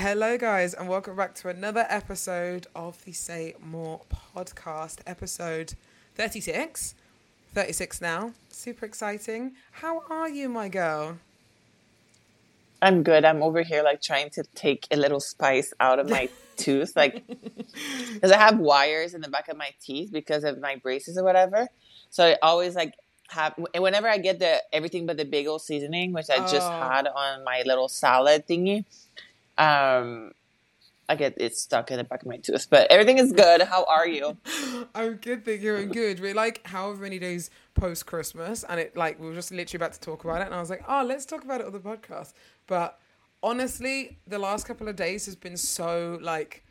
Hello guys and welcome back to another episode of the Say More podcast, episode 36 now. Super exciting. How are you, my girl? I'm good. I'm over here like trying to take a little spice out of my tooth, like because I have wires in the back of my teeth because of my braces or whatever. So I always like have, whenever I get the everything but the bagel seasoning, which I just had on my little salad thingy, I get it stuck in the back of my tooth, but everything is good. How are you? I'm good, thank you. I'm good. We're like however many days post Christmas, and it like we were just literally about to talk about it, and I was like, oh, let's talk about it on the podcast. But honestly, the last couple of days has been so like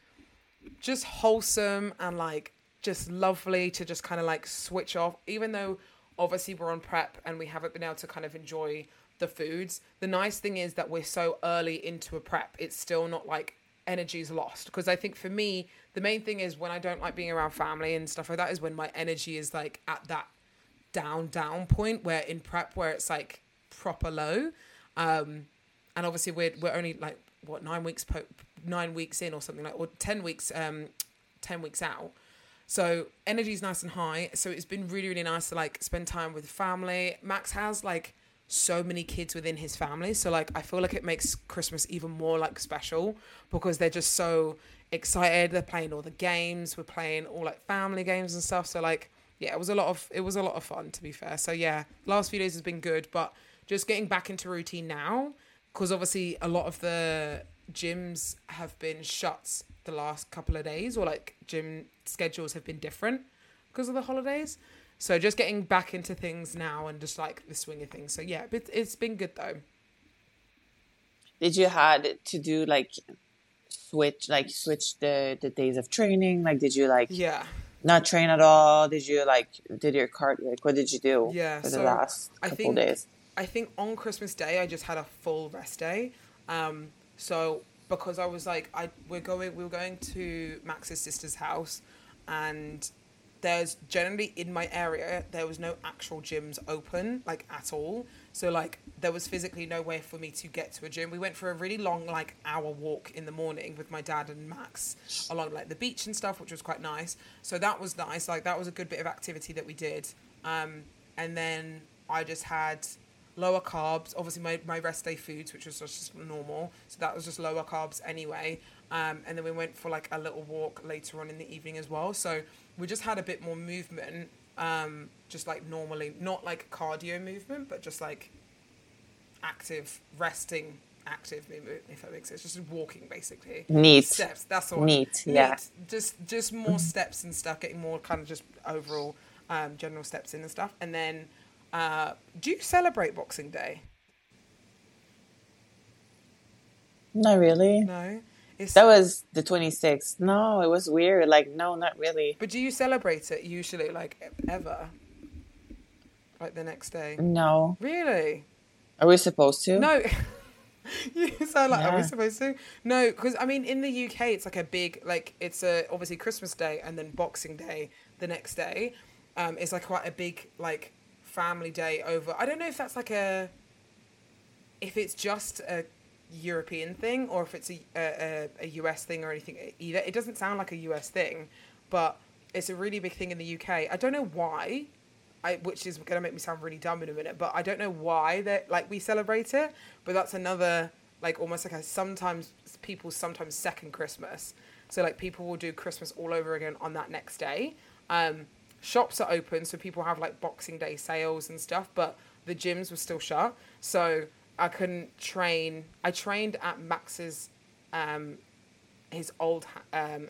just wholesome and like just lovely to just kind of like switch off, even though obviously we're on prep and we haven't been able to kind of enjoy the foods. The nice thing is that we're so early into a prep, it's still not like energy's lost, because I think for me the main thing is when I don't like being around family and stuff like that is when my energy is like at that down point, where in prep where it's like proper low, and obviously we're only like what 9 weeks 9 weeks in or something, like, or 10 weeks 10 weeks out. So energy's nice and high, so it's been really nice to like spend time with family. Max has like so many kids within his family, so like I feel like it makes Christmas even more like special because they're just so excited, they're playing all the games, we're playing all like family games and stuff. So like yeah, it was a lot of fun, to be fair. So yeah, last few days has been good, but just getting back into routine now, because obviously a lot of the gyms have been shut the last couple of days, or like gym schedules have been different because of the holidays. So just getting back into things now and just like the swing of things. So yeah, it's been good though. Did you had to do like switch the days of training? Like did you like not train at all? Did you like did your cardio? Like what did you do for the last couple days? I think on Christmas Day I just had a full rest day. So because I was like we were going to Max's sister's house, and there's generally in my area, there was no actual gyms open like at all. So like there was physically no way for me to get to a gym. We went for a really long like hour walk in the morning with my dad and Max along like the beach and stuff, which was quite nice. So that was nice. Like that was a good bit of activity that we did. And then I just had lower carbs, obviously my rest day foods, which was just normal. So that was just lower carbs anyway. And then we went for like a little walk later on in the evening as well. So we just had a bit more movement, just like normally, not like cardio movement, but just like active, resting, active movement, if that makes sense. Just walking basically. Neat. Steps, that's all. Neat, yeah. Neat. Just more steps and stuff, getting more kind of just overall general steps in and stuff. And then do you celebrate Boxing Day? Not really. No? That was the 26th. No, it was weird. Like, no, not really. But do you celebrate it usually, like, ever? Like, the next day? No. Really? Are we supposed to? No. You sound like, Are we supposed to? No, because, I mean, in the UK, it's like a big, like, it's obviously Christmas Day and then Boxing Day the next day. It's like quite a big, like, family day over. I don't know if that's like a, if it's just a European thing or if it's a US thing or anything either. It doesn't sound like a US thing, but it's a really big thing in the UK. I don't know why, which is going to make me sound really dumb in a minute, but I don't know why that like we celebrate it, but that's another like almost like a sometimes second Christmas. So like people will do Christmas all over again on that next day. Shops are open, so people have like Boxing Day sales and stuff, but the gyms were still shut. So I couldn't train. I trained at Max's, his old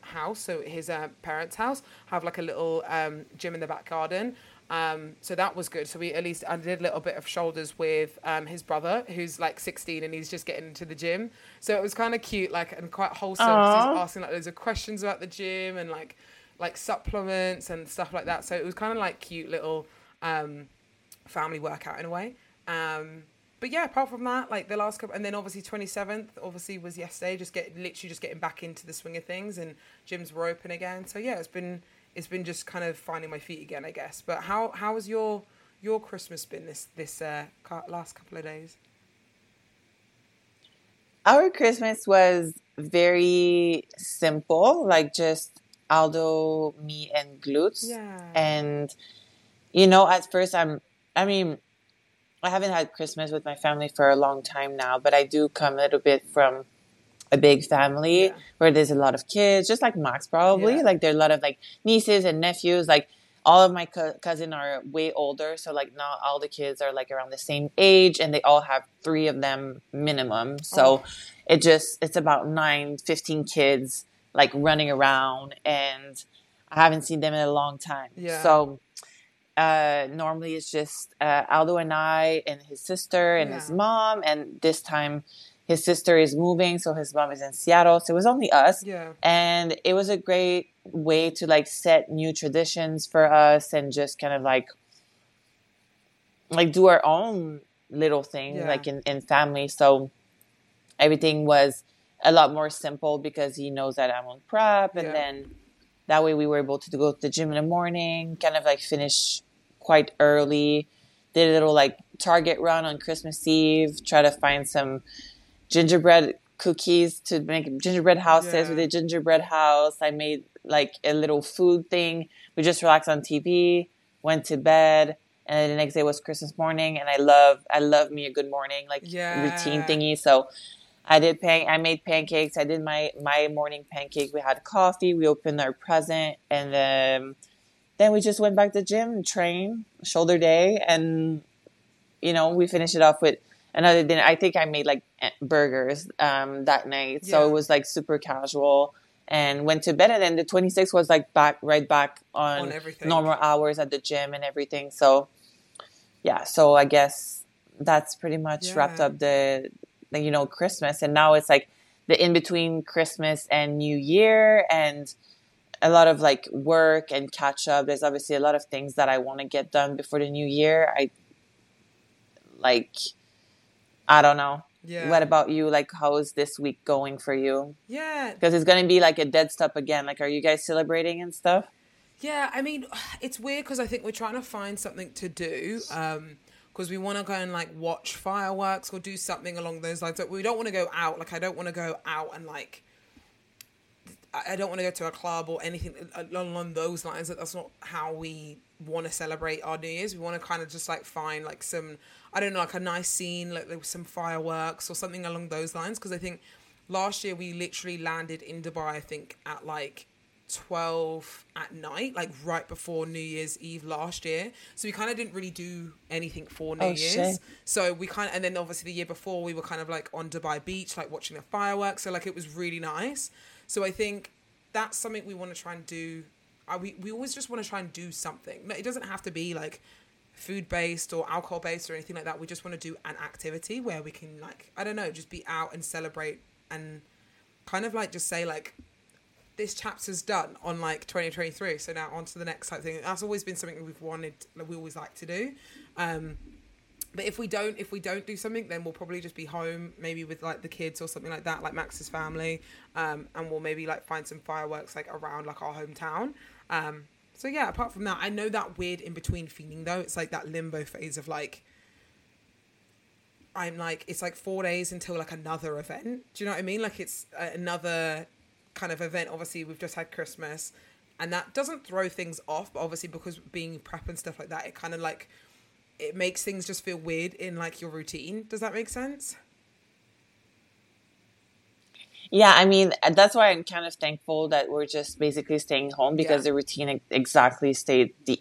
house, so his parents' house, have like a little gym in the back garden. So that was good. So I did a little bit of shoulders with his brother, who's like 16 and he's just getting into the gym. So it was kind of cute, like, and quite wholesome. Because he's asking like loads of questions about the gym and like supplements and stuff like that. So it was kind of like cute little family workout in a way. But yeah, apart from that, like the last couple, and then obviously 27th obviously was yesterday, just getting back into the swing of things, and gyms were open again. So yeah, it's been just kind of finding my feet again, I guess. But how has your Christmas been this last couple of days? Our Christmas was very simple, like just Aldo, me, and glutes. Yeah. And, you know, at first I haven't had Christmas with my family for a long time now, but I do come a little bit from a big family where there's a lot of kids, just like Max probably. Yeah. Like there are a lot of like nieces and nephews. Like all of my cousins are way older. So like not all the kids are like around the same age, and they all have 3 of them minimum. So it's about 15 kids like running around, and I haven't seen them in a long time. Yeah. So normally it's just Aldo and I and his sister and his mom. And this time his sister is moving, so his mom is in Seattle. So it was only us. Yeah. And it was a great way to like set new traditions for us and just kind of like do our own little thing like in family. So everything was a lot more simple because he knows that I'm on prep. And then that way we were able to go to the gym in the morning, kind of like finish quite early. Did a little like Target run on Christmas Eve, try to find some gingerbread cookies to make gingerbread houses. Yeah. We did gingerbread house. I made like a little food thing. We just relaxed on TV, went to bed, and then the next day was Christmas morning. And I love me a good morning like routine thingy. So I did I made pancakes. I did my morning pancake. We had coffee. We opened our present, and then we just went back to the gym, train, shoulder day, and you know we finished it off with another dinner. I think I made like burgers that night. So it was like super casual, and went to bed. And then the 26th was like right back on normal hours at the gym and everything. So yeah, so I guess that's pretty much wrapped up the you know, Christmas. And now it's like the in between Christmas and New Year, and a lot of like work and catch up. There's obviously a lot of things that I want to get done before the new year. I don't know. Yeah. What about you? Like, how is this week going for you? Yeah. Because it's going to be like a dead stop again. Like, are you guys celebrating and stuff? Yeah. I mean, it's weird because I think we're trying to find something to do because we want to go and like watch fireworks or do something along those lines. Like, we don't want to go out. Like, I don't want to go out and like, I don't want to go to a club or anything along those lines. That's not how we want to celebrate our New Year's. We want to kind of just like find like some, I don't know, like a nice scene, like there was some fireworks or something along those lines. Because I think last year we literally landed in Dubai, I think at like 12 at night, like right before New Year's Eve last year. So we kind of didn't really do anything for New Year's. Shit. So we kind of, and then obviously the year before we were kind of like on Dubai beach, like watching the fireworks. So like it was really nice. So I think that's something we want to try and do. We always just want to try and do something. It doesn't have to be like food-based or alcohol-based or anything like that. We just want to do an activity where we can like, I don't know, just be out and celebrate and kind of like just say like, this chapter's done on like 2023. So now on to the next type thing. That's always been something we've wanted, like we always like to do. But if we don't do something, then we'll probably just be home, maybe with like the kids or something like that, like Max's family. And we'll maybe like find some fireworks like around like our hometown. So yeah, apart from that, I know that weird in between feeling though. It's like that limbo phase of like, I'm like, it's like 4 days until like another event. Do you know what I mean? Like it's another kind of event. Obviously we've just had Christmas, and that doesn't throw things off, but obviously because being prep and stuff like that, it kind of like, it makes things just feel weird in like your routine. Does that make sense? Yeah. I mean, that's why I'm kind of thankful that we're just basically staying home, because the routine exactly stayed the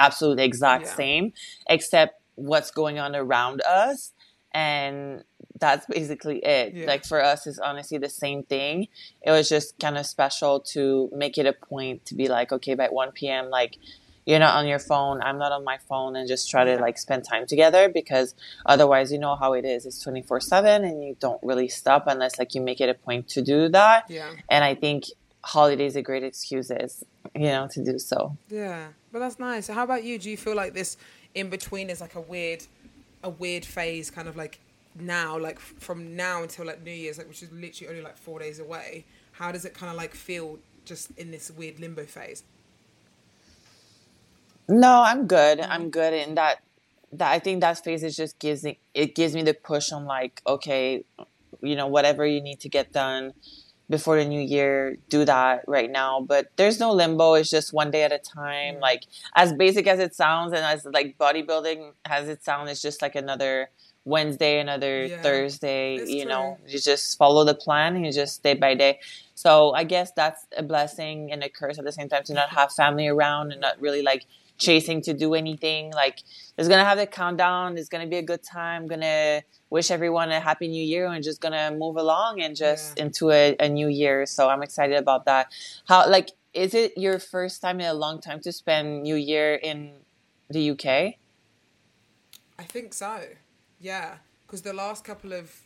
absolute exact same, except what's going on around us. And that's basically it. Yeah. Like for us, it's honestly the same thing. It was just kind of special to make it a point to be like, okay, by 1 PM, like, you're not on your phone, I'm not on my phone, and just try to like spend time together, because otherwise, you know how it is. It's 24/7 and you don't really stop unless like you make it a point to do that. Yeah. And I think holidays are great excuses, you know, to do so. Yeah. But that's nice. So how about you? Do you feel like this in between is like a weird phase kind of like now, like from now until like New Year's, like which is literally only like 4 days away? How does it kind of like feel just in this weird limbo phase? No, I'm good. I'm good. And that I think that phase is just gives me the push on like, okay, you know, whatever you need to get done before the new year, do that right now. But there's no limbo. It's just one day at a time. Like, as basic as it sounds and as, like, bodybuilding as it sounds, it's just, like, another Wednesday, another Thursday, you true. Know. You just follow the plan and you just day by day. So I guess that's a blessing and a curse at the same time, to not have family around and not really, like, chasing to do anything. Like, it's going to have the countdown. It's going to be a good time. I'm going to wish everyone a happy new year and just going to move along and just into a new year. So I'm excited about that. How, like, is it your first time in a long time to spend New Year in the UK? I think so. Yeah, because the last couple of,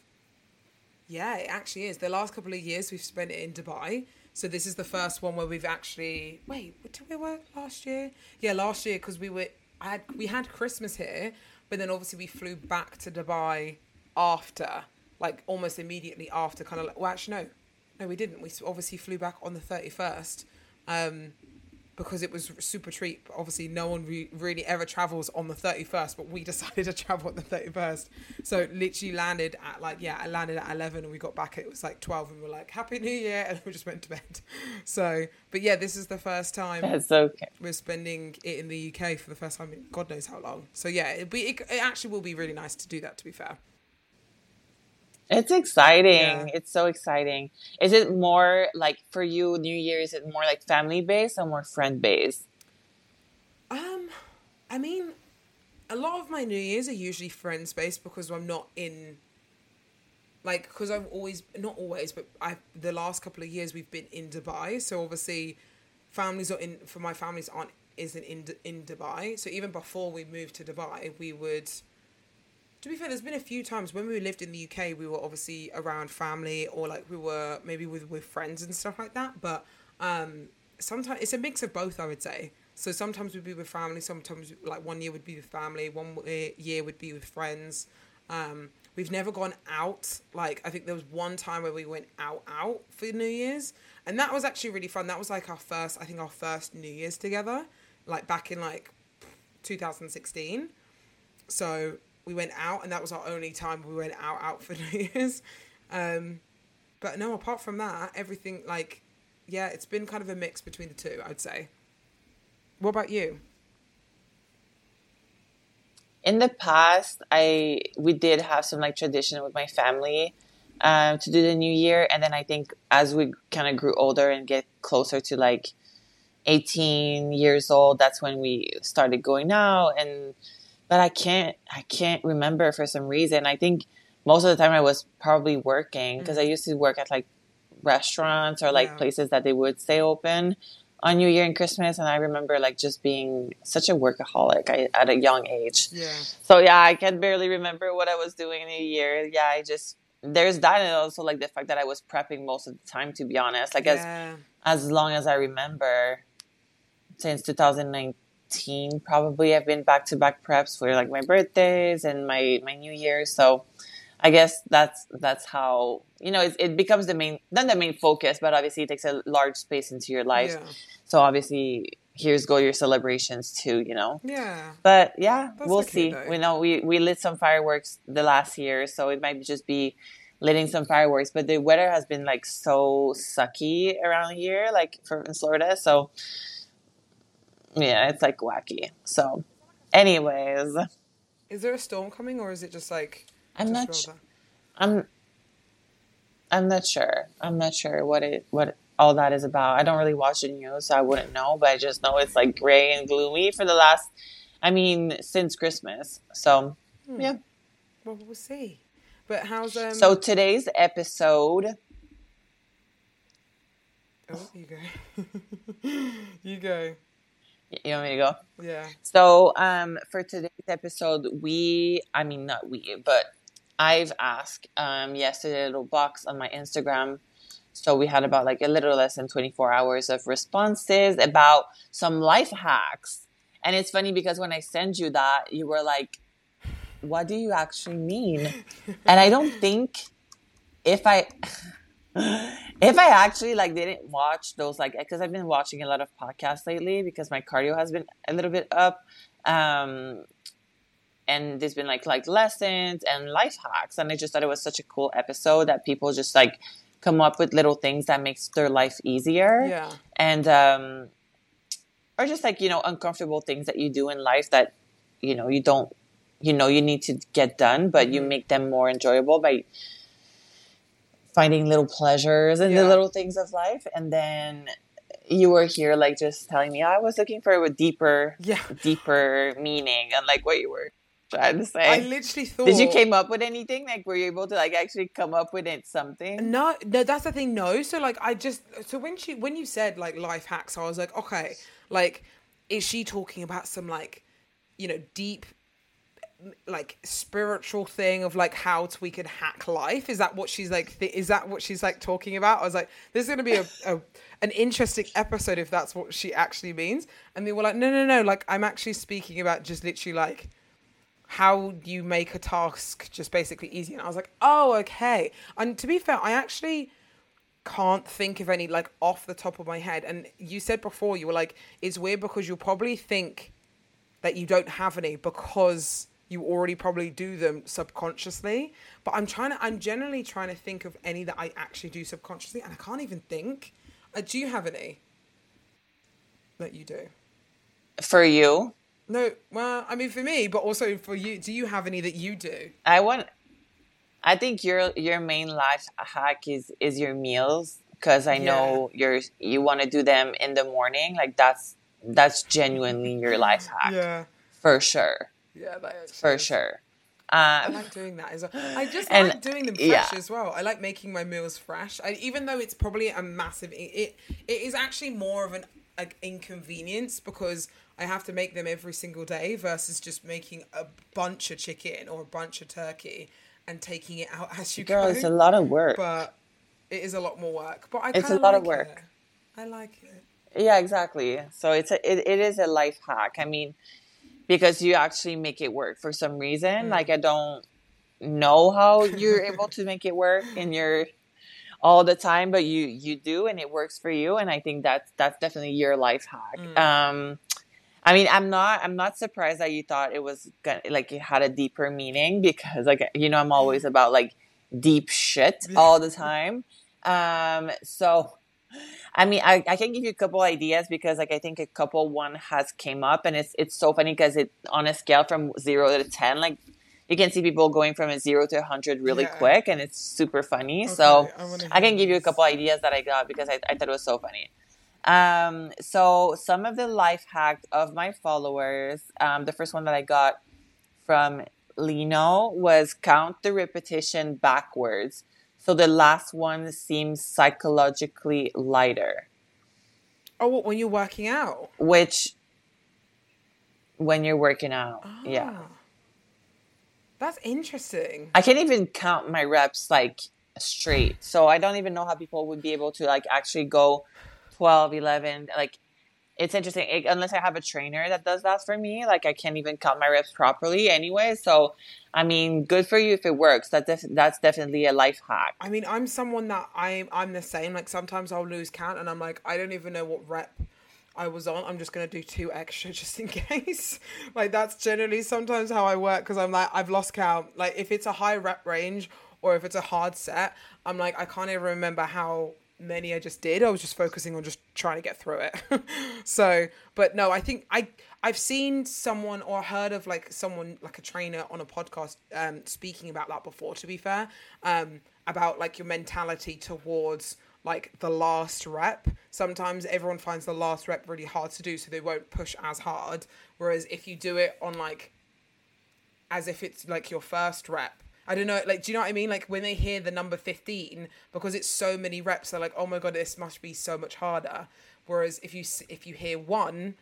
it actually is. The last couple of years we've spent it in Dubai. So this is the first one where we've actually, did we work last year? Yeah, last year, because we had Christmas here, but then obviously we flew back to Dubai after, like almost immediately after, kind of like, well, actually, no, we didn't. We obviously flew back on the 31st because it was a super treat. Obviously, no one really ever travels on the 31st, but we decided to travel on the 31st. So literally landed at I landed at 11 and we got back. It was like 12 and we were like, Happy New Year. And we just went to bed. So, but yeah, this is the first time we're spending it in the UK for the first time in God knows how long. So yeah, it actually will be really nice to do that, to be fair. It's exciting. Yeah. It's so exciting. Is it more like for you, New Year, is it more like family based or more friend based? I mean, a lot of my New Year's are usually friends based because I'm not in, like, because I've always, not always, but the last couple of years we've been in Dubai. So obviously my family's isn't in Dubai. So even before we moved to Dubai, to be fair, there's been a few times when we lived in the UK, we were obviously around family or like we were maybe with friends and stuff like that. But sometimes it's a mix of both, I would say. So sometimes we'd be with family. Sometimes like one year would be with family. One year would be with friends. We've never gone out. Like, I think there was one time where we went out for New Year's. And that was actually really fun. That was like our first New Year's together, like back in like 2016. So we went out, and that was our only time we went out for New Year's. But no, apart from that, everything, like, yeah, it's been kind of a mix between the two, I'd say. What about you? In the past, we did have some, like, tradition with my family to do the New Year. And then I think as we kind of grew older and get closer to, like, 18 years old, that's when we started going out and... But I can't remember for some reason. I think most of the time I was probably working because I used to work at like restaurants or like places that they would stay open on New Year and Christmas. And I remember like just being such a workaholic at a young age. Yeah. So yeah, I can barely remember what I was doing in a year. Yeah, there's that, and also like the fact that I was prepping most of the time, to be honest. Like as long as I remember, since 2019. Probably I've been back-to-back preps for like my birthdays and my New Year. So I guess that's how, you know, it becomes the main, not the main focus, but obviously it takes a large space into your life. Yeah. So obviously your celebrations too, you know. Yeah. But yeah, that's we'll see. Though. We know we lit some fireworks the last year, so it might just be litting some fireworks. But the weather has been like so sucky around here, like in Florida. So yeah, it's like wacky. So anyways, is there a storm coming, or is it just like I'm not sure what all that is about. I don't really watch the news, so I wouldn't know, but I just know it's like gray and gloomy for the last, I mean, since Christmas. So yeah, well, we'll see. But how's so today's episode, you go you want me to go? Yeah. So for today's episode, I've asked yesterday a little box on my Instagram. So we had about like a little less than 24 hours of responses about some life hacks. And it's funny because when I send you that, you were like, what do you actually mean? And I don't think if I actually like didn't watch those, like, because I've been watching a lot of podcasts lately because my cardio has been a little bit up, And there's been like lessons and life hacks. And I just thought it was such a cool episode that people just like come up with little things that makes their life easier. Yeah. And, or just like, you know, uncomfortable things that you do in life that, you know, you don't, you know, you need to get done, but you make them more enjoyable by finding little pleasures and the little things of life. And then you were here, like, just telling me, I was looking for a deeper meaning and like what you were trying to say. I literally thought... Did you came up with anything? Like, were you able to, like, actually come up with something? No, that's the thing. No. So, like, I just... So when you said, like, life hacks, I was like, okay, like, is she talking about some, like, you know, deep... like spiritual thing of like how we can hack life? Is that what she's like? Is that what she's like talking about? I was like, this is going to be an interesting episode if that's what she actually means. And they were like, no. Like, I'm actually speaking about just literally like how you make a task just basically easy. And I was like, oh, okay. And to be fair, I actually can't think of any like off the top of my head. And you said before, you were like, it's weird because you'll probably think that you don't have any because you already probably do them subconsciously, but I'm generally trying to think of any that I actually do subconsciously, and I can't even think. Do you have any that you do? For you? No, well, I mean for me, but also for you. Do you have any that you do? I think your main life hack is your meals, because I know you want to do them in the morning. Like that's genuinely your life hack, for sure. Yeah, that for is. Sure. I like doing that as well. I just like doing them fresh as well. I like making my meals fresh. Even though it's probably a massive... It is actually more of an inconvenience because I have to make them every single day versus just making a bunch of chicken or a bunch of turkey and taking it out as you go. It's a lot of work. But it is a lot more work. But it's a lot of work. I like it. Yeah, exactly. So it is a life hack. I mean... because you actually make it work for some reason. Like, I don't know how you're able to make it work in your all the time, but you do, and it works for you. And I think that's definitely your life hack. I mean, I'm not surprised that you thought it was like it had a deeper meaning, because like, you know, I'm always about like deep shit all the time. So I mean, I can give you a couple ideas, because like I think a couple one has came up, and it's so funny because it on a scale from 0 to 10, like you can see people going from a 0 to 100 really quick, and it's super funny. Okay, so I can give you a couple ideas that I got because I thought it was so funny. So some of the life hacks of my followers, the first one that I got from Lino was count the repetition backwards. So the last one seems psychologically lighter. Oh, what, when you're working out? When you're working out, yeah. That's interesting. I can't even count my reps, like, straight. So I don't even know how people would be able to, like, actually go 12, 11. Like, it's interesting. Unless I have a trainer that does that for me. Like, I can't even count my reps properly anyway, so... I mean, good for you if it works. That's definitely a life hack. I mean, I'm someone that I'm the same. Like, sometimes I'll lose count and I'm like, I don't even know what rep I was on. I'm just going to do 2 extra just in case. Like, that's generally sometimes how I work, because I'm like, I've lost count. Like, if it's a high rep range or if it's a hard set, I'm like, I can't even remember how many I just did. I was just focusing on just trying to get through it. So, but no, I think I've seen someone or heard of like someone like a trainer on a podcast speaking about that before, to be fair, about like your mentality towards like the last rep. Sometimes everyone finds the last rep really hard to do, so they won't push as hard. Whereas if you do it on like, as if it's like your first rep, I don't know, like, do you know what I mean? Like, when they hear the number 15, because it's so many reps, they're like, oh my God, this must be so much harder. Whereas if you hear 1,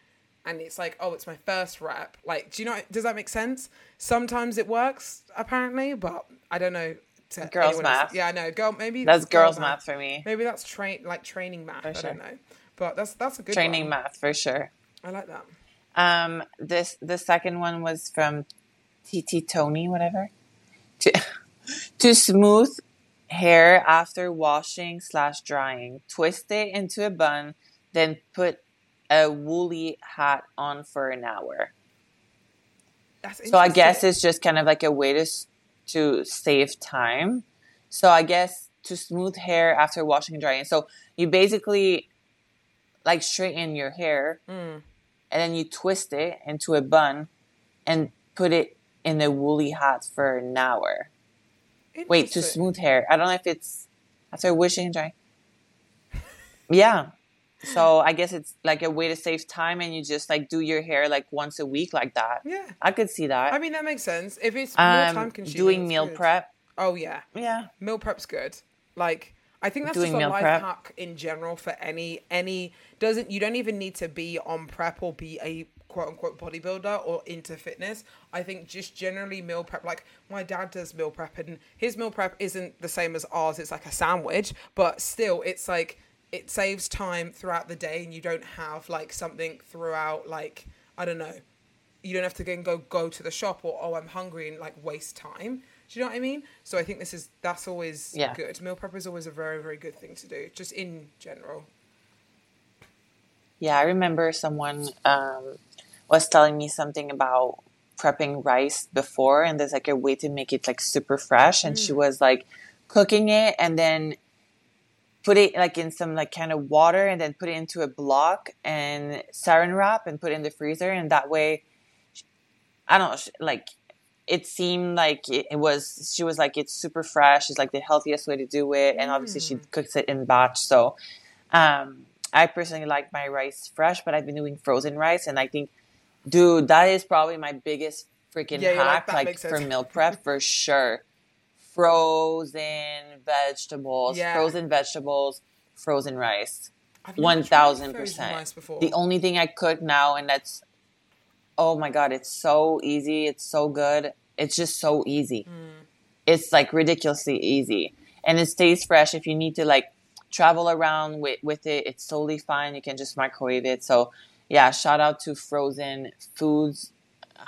and it's like, oh, it's my first rep. Like, do you know, does that make sense? Sometimes it works, apparently, but I don't know. Girls math. Else. Yeah, I know. Maybe that's girls math for me. Maybe that's training math. For sure. I don't know. But that's a good training one. Math for sure. I like that. The second one was from TT Tony, whatever. To smooth hair after washing/drying, twist it into a bun, then put a woolly hat on for an hour. That's interesting. So I guess it's just kind of like a way to save time. So I guess to smooth hair after washing and drying. So you basically like straighten your hair and then you twist it into a bun and put it in a woolly hat for an hour. Wait, to smooth hair. I don't know if it's after washing and drying. Yeah. So I guess it's like a way to save time, and you just like do your hair like once a week like that. Yeah. I could see that. I mean, that makes sense. If it's more time consuming. Doing meal prep. Oh, yeah. Yeah. Meal prep's good. Like, I think that's just a life hack in general for any doesn't, you don't even need to be on prep or be a quote unquote bodybuilder or into fitness. I think just generally meal prep, like my dad does meal prep, and his meal prep isn't the same as ours. It's like a sandwich, but still it's like, it saves time throughout the day, and you don't have like something throughout, like, I don't know. You don't have to go to the shop or, oh, I'm hungry, and like waste time. Do you know what I mean? So I think that's always good. Meal prep is always a very, very good thing to do, just in general. Yeah, I remember someone was telling me something about prepping rice before, and there's like a way to make it like super fresh. And she was like cooking it and then put it like in some like kind of water and then put it into a block and saran wrap and put it in the freezer. And that way, I don't know, like... It seemed like she was like, it's super fresh. It's like the healthiest way to do it. And obviously she cooks it in batch. So I personally like my rice fresh, but I've been doing frozen rice. And I think, dude, that is probably my biggest freaking hack like for meal prep for sure. Frozen vegetables, frozen rice. 1,000%. The only thing I cook now, and that's, oh my God, it's so easy. It's so good. It's just so easy. It's like ridiculously easy. And it stays fresh. If you need to like travel around with it, it's totally fine. You can just microwave it. So yeah, shout out to frozen foods.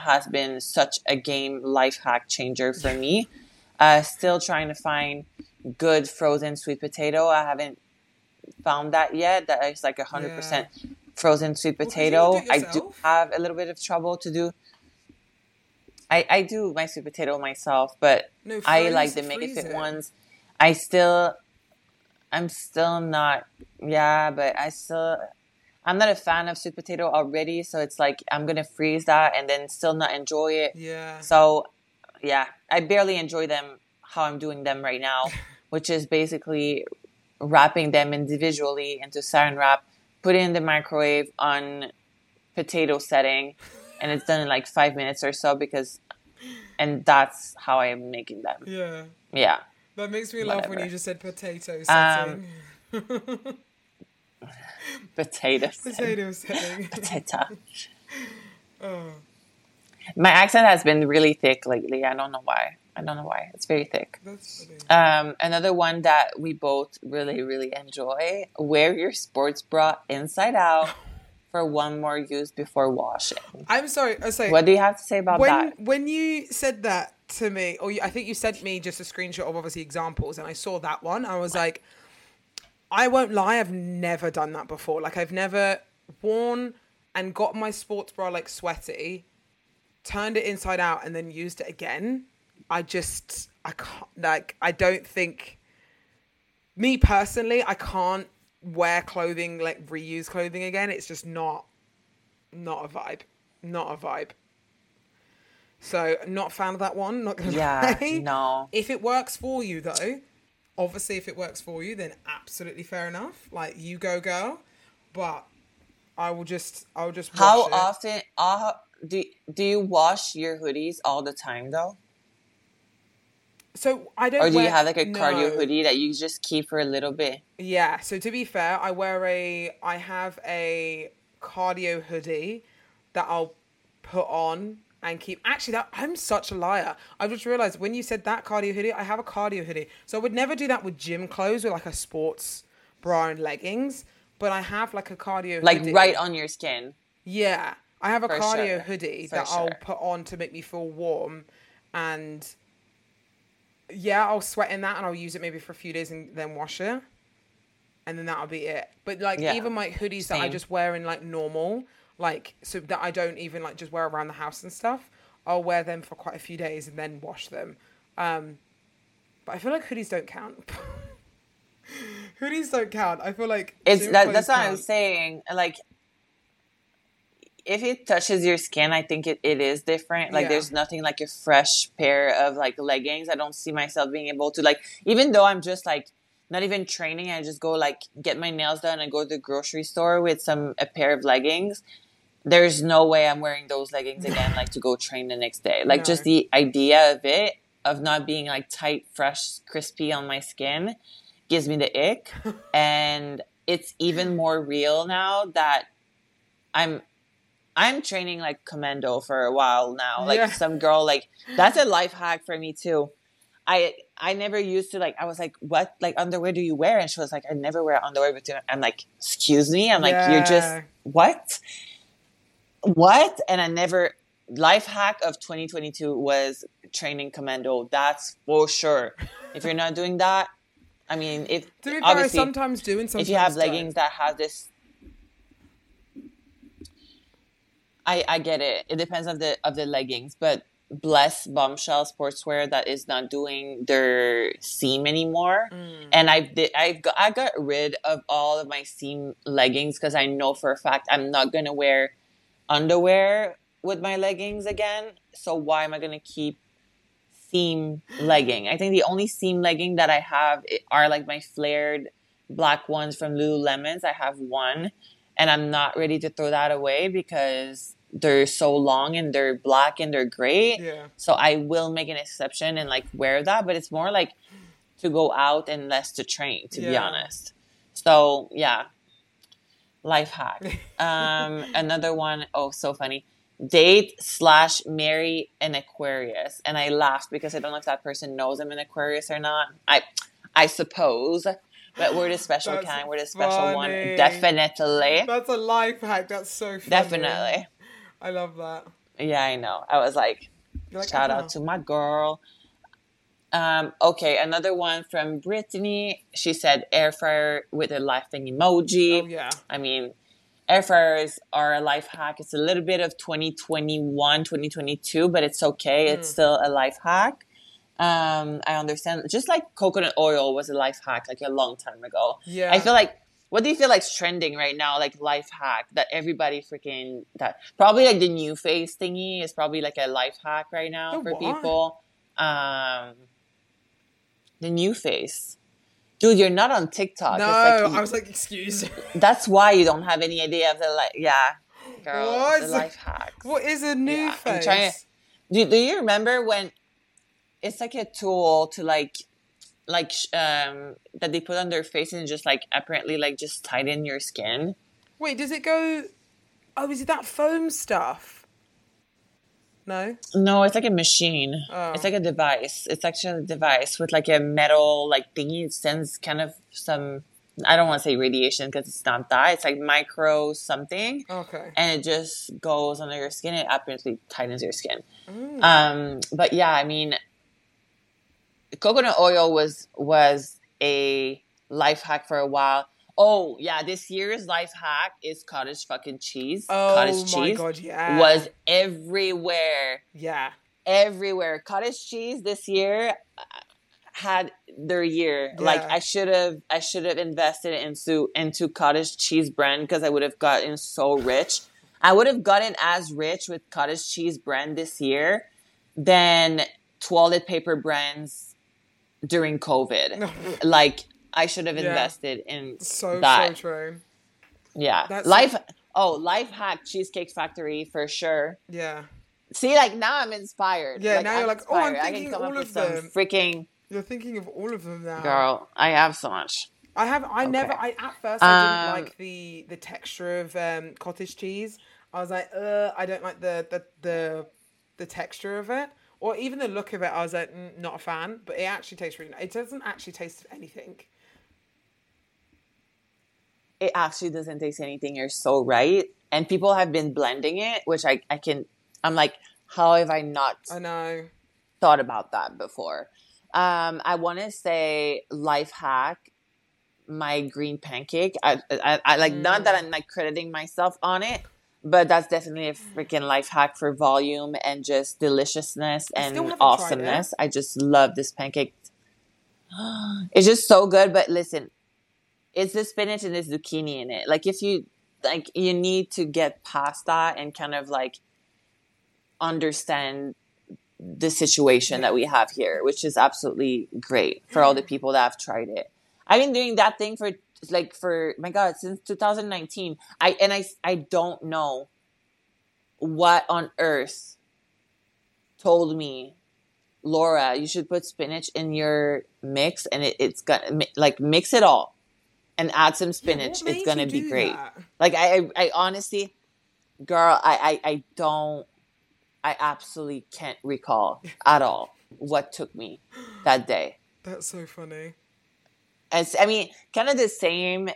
Has been such a game life hack changer for me. Still trying to find good frozen sweet potato. I haven't found that yet. That is like 100%. Frozen sweet potato. I do have a little bit of trouble to do. I do my sweet potato myself, but no, I like the Make It Fit ones. I'm not a fan of sweet potato already, so it's like I'm gonna freeze that and then still not enjoy it. Yeah. So yeah, I barely enjoy them how I'm doing them right now, which is basically wrapping them individually into saran wrap. Put it in the microwave on potato setting, and it's done in like 5 minutes or so and that's how I am making them. Yeah. Yeah. That makes me laugh when you just said potato setting. Potato setting. Potato. Oh. My accent has been really thick lately. I don't know why. It's very thick. That's funny. Another one that we both really, really enjoy. Wear your sports bra inside out for one more use before washing. I'm sorry. What do you have to say about that? When you said that to me, I think you sent me just a screenshot of obviously examples, and I saw that one. I was like, I won't lie. I've never done that before. Like, I've never worn and got my sports bra like sweaty, turned it inside out, and then used it again. I can't wear clothing, like reuse clothing again. It's just not a vibe. So not a fan of that one. Not going to lie. No. If it works for you though, obviously if it works for you, then absolutely fair enough. Like, you go girl, but I'll just watch how it. Often do you wash your hoodies all the time though? So I don't. Or do you have like a cardio hoodie that you just keep for a little bit? Yeah. So to be fair, I have a cardio hoodie that I'll put on and keep. Actually, I'm such a liar. I just realized when you said that cardio hoodie, I have a cardio hoodie. So I would never do that with gym clothes with like a sports bra and leggings. But I have like a cardio hoodie. Like right on your skin. Yeah, I have a cardio hoodie that I'll put on to make me feel warm and. Yeah, I'll sweat in that and I'll use it maybe for a few days and then wash it. And then that'll be it. But like even my hoodies that I just wear in like normal, like so that I don't even like just wear around the house and stuff, I'll wear them for quite a few days and then wash them. But I feel like hoodies don't count. Hoodies don't count. I feel like it's that, that's what count. I'm saying. Like, if it touches your skin, I think it is different. Like, there's nothing like a fresh pair of like leggings. I don't see myself being able to, like, even though I'm just like not even training, I just go like get my nails done and go to the grocery store with a pair of leggings. There's no way I'm wearing those leggings again, like to go train the next day. Like, just the idea of it, of not being like tight, fresh, crispy on my skin, gives me the ick. And it's even more real now that I'm training like commando for a while now. Like some girl, like that's a life hack for me too. I never used to, like, I was like, what, like, underwear do you wear? And she was like, I never wear underwear. But I'm like, excuse me? I'm like, you're just, what? What? And I never, life hack of 2022 was training commando. That's for sure. If you're not doing that, I mean, if, to be fair, sometimes do and sometimes if you have leggings that have this, I get it. It depends on the leggings, but bless Bombshell Sportswear that is not doing their seam anymore. And I got rid of all of my seam leggings because I know for a fact I'm not gonna wear underwear with my leggings again. So why am I gonna keep seam legging? I think the only seam legging that I have are like my flared black ones from Lululemon's. I have one. And I'm not ready to throw that away because they're so long and they're black and they're great. Yeah. So I will make an exception and like wear that. But it's more like to go out and less to train, to be honest. So yeah, life hack. Another one. Oh, so funny. Date/marry an Aquarius. And I laughed because I don't know if that person knows I'm an Aquarius or not. I suppose. But we're the special kind. We're the special one. Definitely. That's a life hack. That's so funny. Definitely. I love that. Yeah, I know. I was like, shout out to my girl. Okay, another one from Brittany. She said air fryer with a laughing emoji. Oh, yeah. I mean, air fryers are a life hack. It's a little bit of 2021, 2022, but it's okay. It's still a life hack. I understand. Just like coconut oil was a life hack like a long time ago. Yeah. I feel like, what do you feel like's trending right now? Like life hack that everybody freaking, that probably like the new face thingy is probably like a life hack right now for people. The new face. Dude, you're not on TikTok. No, it's like, I was like, excuse me. That's why you don't have any idea of the life. Yeah. Girl, the life hack. What is a new face? I'm trying to, do you remember when, it's like a tool to like that they put on their face and just like apparently like just tighten your skin. Wait, does it go? Oh, is it that foam stuff? No. No, it's like a machine. Oh. It's like a device. It's actually a device with like a metal like thingy. It sends kind of some, I don't want to say radiation because it's not that. It's like micro something. Okay. And it just goes under your skin. It apparently tightens your skin. But yeah, I mean, coconut oil was a life hack for a while. Oh, yeah. This year's life hack is cottage fucking cheese. Oh, cottage my cheese God, yeah. Was everywhere. Yeah. Everywhere. Cottage cheese this year had their year. Yeah. Like, I should have invested into cottage cheese brand because I would have gotten so rich. I would have gotten as rich with cottage cheese brand this year than toilet paper brands during COVID. Like, I should have invested in that. So true. Yeah. That's life hack Cheesecake Factory for sure. Yeah. See, like, now I'm inspired. Yeah, like, now I'm inspired. I'm thinking all of them. You're thinking of all of them now. Girl, I have so much. At first I didn't like the texture of cottage cheese. I was like, I don't like the texture of it. Or even the look of it, I was like, not a fan. But it actually tastes really nice. It doesn't actually taste anything. It actually doesn't taste anything. You're so right. And people have been blending it, which I'm like, how have I not thought about that before? I want to say life hack, my green pancake. I like, not that I'm like crediting myself on it, But that's definitely a freaking life hack for volume and just deliciousness and awesomeness. I just love this pancake. It's just so good. But listen, it's the spinach and the zucchini in it. Like, if you like, you need to get past that and kind of like understand the situation that we have here, which is absolutely great for all the people that have tried it. I've been doing that thing for my God, since 2019. I don't know what on earth told me, Laura, you should put spinach in your mix, and it's gonna like mix it all and add some spinach. It's gonna be great. That? Like I honestly, girl, I don't. I absolutely can't recall at all what took me that day. That's so funny. I mean, kind of the same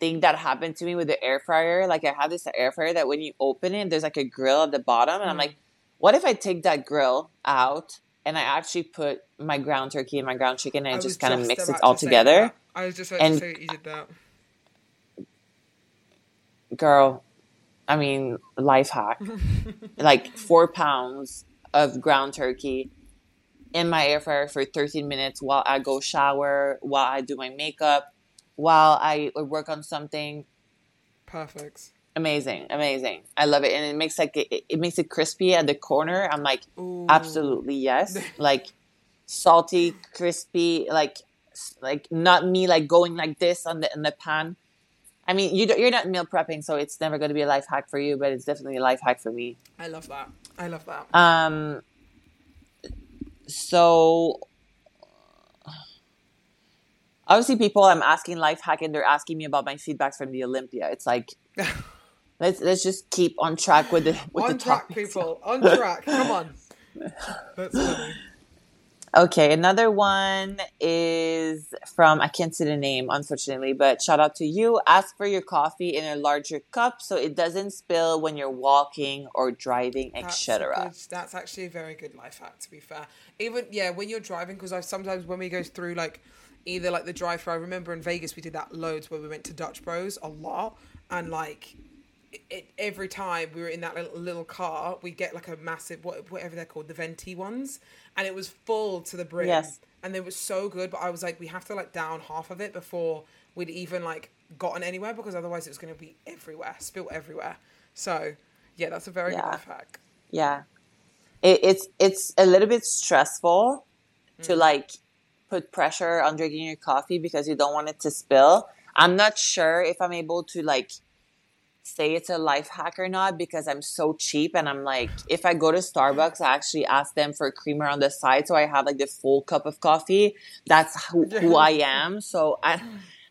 thing that happened to me with the air fryer. Like, I have this air fryer that when you open it, there's like a grill at the bottom. And I'm like, what if I take that grill out and I actually put my ground turkey and my ground chicken and I just kind of mix it all together? I was just about to say that you did that. Girl, I mean, life hack. Like 4 pounds of ground turkey in my air fryer for 13 minutes while I go shower, while I do my makeup, while I work on something. Perfect. Amazing. I love it. And it makes like it makes it crispy at the corner. I'm like, ooh. Absolutely yes. Like salty, crispy, like not me like going like this on the pan. I mean, you're not meal prepping, so it's never going to be a life hack for you, but it's definitely a life hack for me. I love that. So, obviously, people I'm asking life hack, and they're asking me about my feedback from the Olympia. It's like, let's just keep on track with the topic. People. On track. Come on. That's funny. Okay, another one is from, I can't see the name, unfortunately, but shout out to you. Ask for your coffee in a larger cup so it doesn't spill when you're walking or driving, etc. That's actually a very good life hack, to be fair. Even, yeah, when you're driving, because I sometimes when we go through, like, either, like, the drive-thru, I remember in Vegas we did that loads where we went to Dutch Bros a lot, and, like, every time we were in that little car, we get like a massive, whatever they're called, the venti ones, and it was full to the brim. Yes. And they were so good, but I was like, we have to like down half of it before we'd even like gotten anywhere, because otherwise it was going to be everywhere, spill everywhere. So yeah, that's a very good life hack. Yeah, it's a little bit stressful to like put pressure on drinking your coffee because you don't want it to spill. I'm not sure if I'm able to like say it's a life hack or not, because I'm so cheap, and I'm like, if I go to Starbucks, I actually ask them for a creamer on the side, so I have like the full cup of coffee. That's who I am. So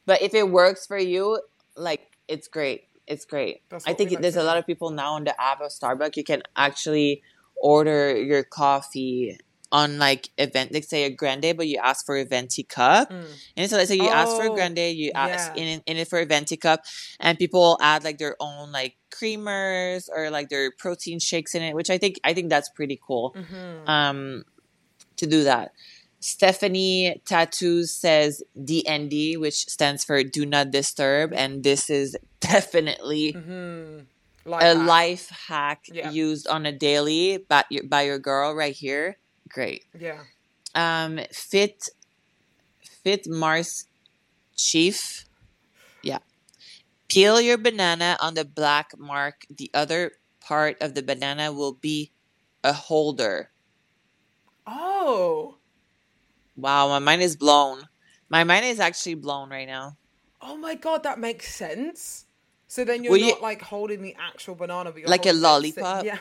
but if it works for you, like, it's great. I think there's a lot of people now on the app of Starbucks. You can actually order your coffee on like event, like say a grande, but you ask for a venti cup, and so let's say you ask for a grande, you ask in it for a venti cup, and people add like their own like creamers or like their protein shakes in it, which I think that's pretty cool. Mm-hmm. To do that. Stephanie Tattoos says DND, which stands for Do Not Disturb, and this is definitely. Mm-hmm. Life hack used on a daily by your girl right here. Great. Yeah. Fit Mars Chief. Yeah. Peel your banana on the black mark. The other part of the banana will be a holder. Oh. Wow, my mind is blown. My mind is actually blown right now. Oh my God, that makes sense. So then you're not like holding the actual banana, but you're like a lollipop. Yeah.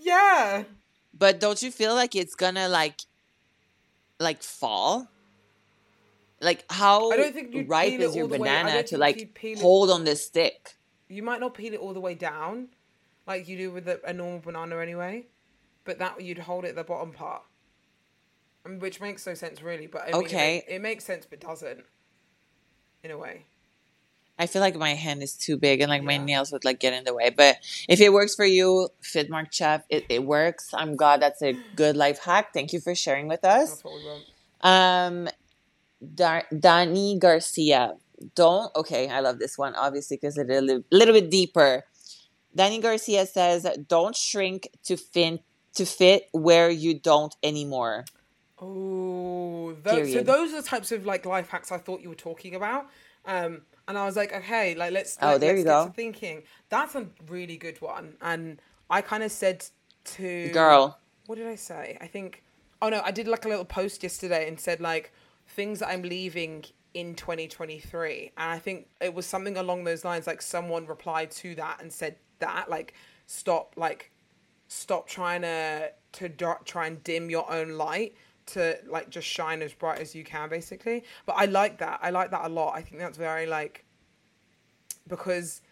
Yeah. But don't you feel like it's gonna like fall? Like, how ripe is your banana to like hold on the stick? You might not peel it all the way down, like you do with a normal banana anyway. But that you'd hold it at the bottom part, which makes no sense really. But I mean, it makes sense, but doesn't in a way. I feel like my hand is too big and like my nails would like get in the way. But if it works for you, Fitmark Chef, it works. I'm glad that's a good life hack. Thank you for sharing with us. That's what we want. Dani Garcia. Don't. Okay, I love this one, obviously, because it's a little bit deeper. Danny Garcia says, don't shrink to fit where you don't anymore. Oh, so those are the types of like life hacks I thought you were talking about. And I was like, okay, like let's get to thinking. That's a really good one. And I kind of said to... Girl. What did I say? I think... Oh, no, I did like a little post yesterday and said like things that I'm leaving in 2023. And I think it was something along those lines. Like someone replied to that and said that, like, stop trying to try and dim your own light to like just shine as bright as you can, basically. But I like that a lot. I think that's very like, because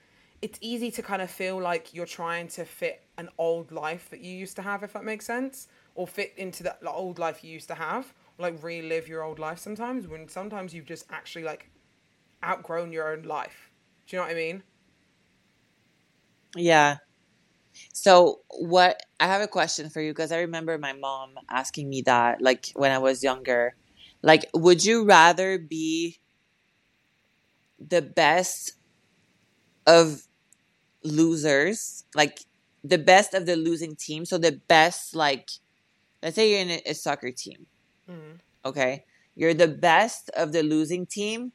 it's easy to kind of feel like you're trying to fit an old life that you used to have, if that makes sense, or fit into that old life you used to have, like relive your old life sometimes, when sometimes you've just actually like outgrown your own life. Do you know what I mean? Yeah. So what, I have a question for you, because I remember my mom asking me that, like when I was younger, like, would you rather be the best of losers, like the best of the losing team? So the best, like, let's say you're in a soccer team. Mm-hmm. Okay. You're the best of the losing team,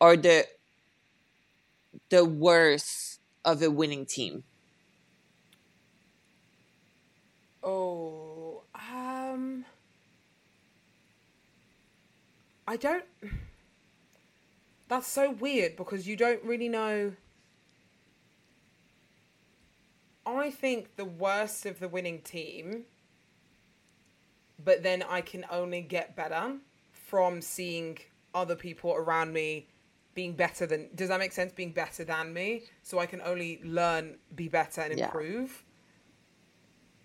or the worst of a winning team? Oh, I don't, that's so weird, because you don't really know. I think the worst of the winning team, but then I can only get better from seeing other people around me being better than, does that make sense? Being better than me. So I can only learn, be better and improve. Yeah.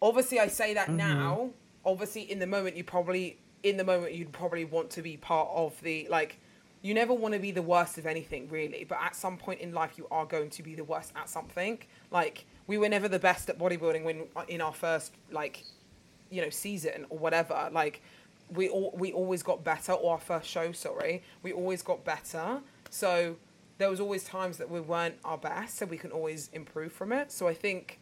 Obviously, I say that now. Obviously, in the moment, you'd probably want to be part of the, like, you never want to be the worst of anything, really. But at some point in life, you are going to be the worst at something. Like, we were never the best at bodybuilding when in our first, like, you know, season or whatever. Like, we always got better, or our first show, sorry. We always got better. So there was always times that we weren't our best, so we can always improve from it. So I think...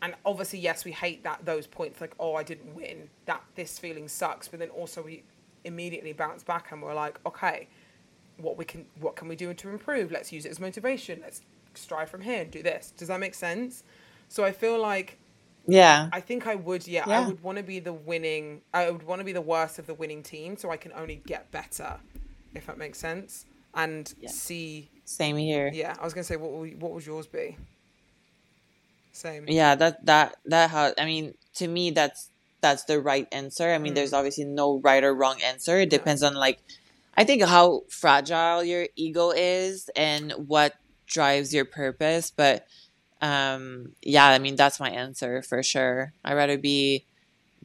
And obviously, yes, we hate that, those points, like, oh, I didn't win, that this feeling sucks. But then also we immediately bounce back and we're like, okay, what can we do to improve? Let's use it as motivation. Let's strive from here and do this. Does that make sense? So I feel like, yeah, I think I would. Yeah, yeah. I would want to be the worst of the winning team, so I can only get better, if that makes sense. And see. Same here. Yeah, I was gonna say, what would yours be? Same. Yeah, that how, I mean, to me, that's the right answer. I mean, there's obviously no right or wrong answer. It depends on, like, I think how fragile your ego is and what drives your purpose. But yeah, I mean, that's my answer for sure. I'd rather be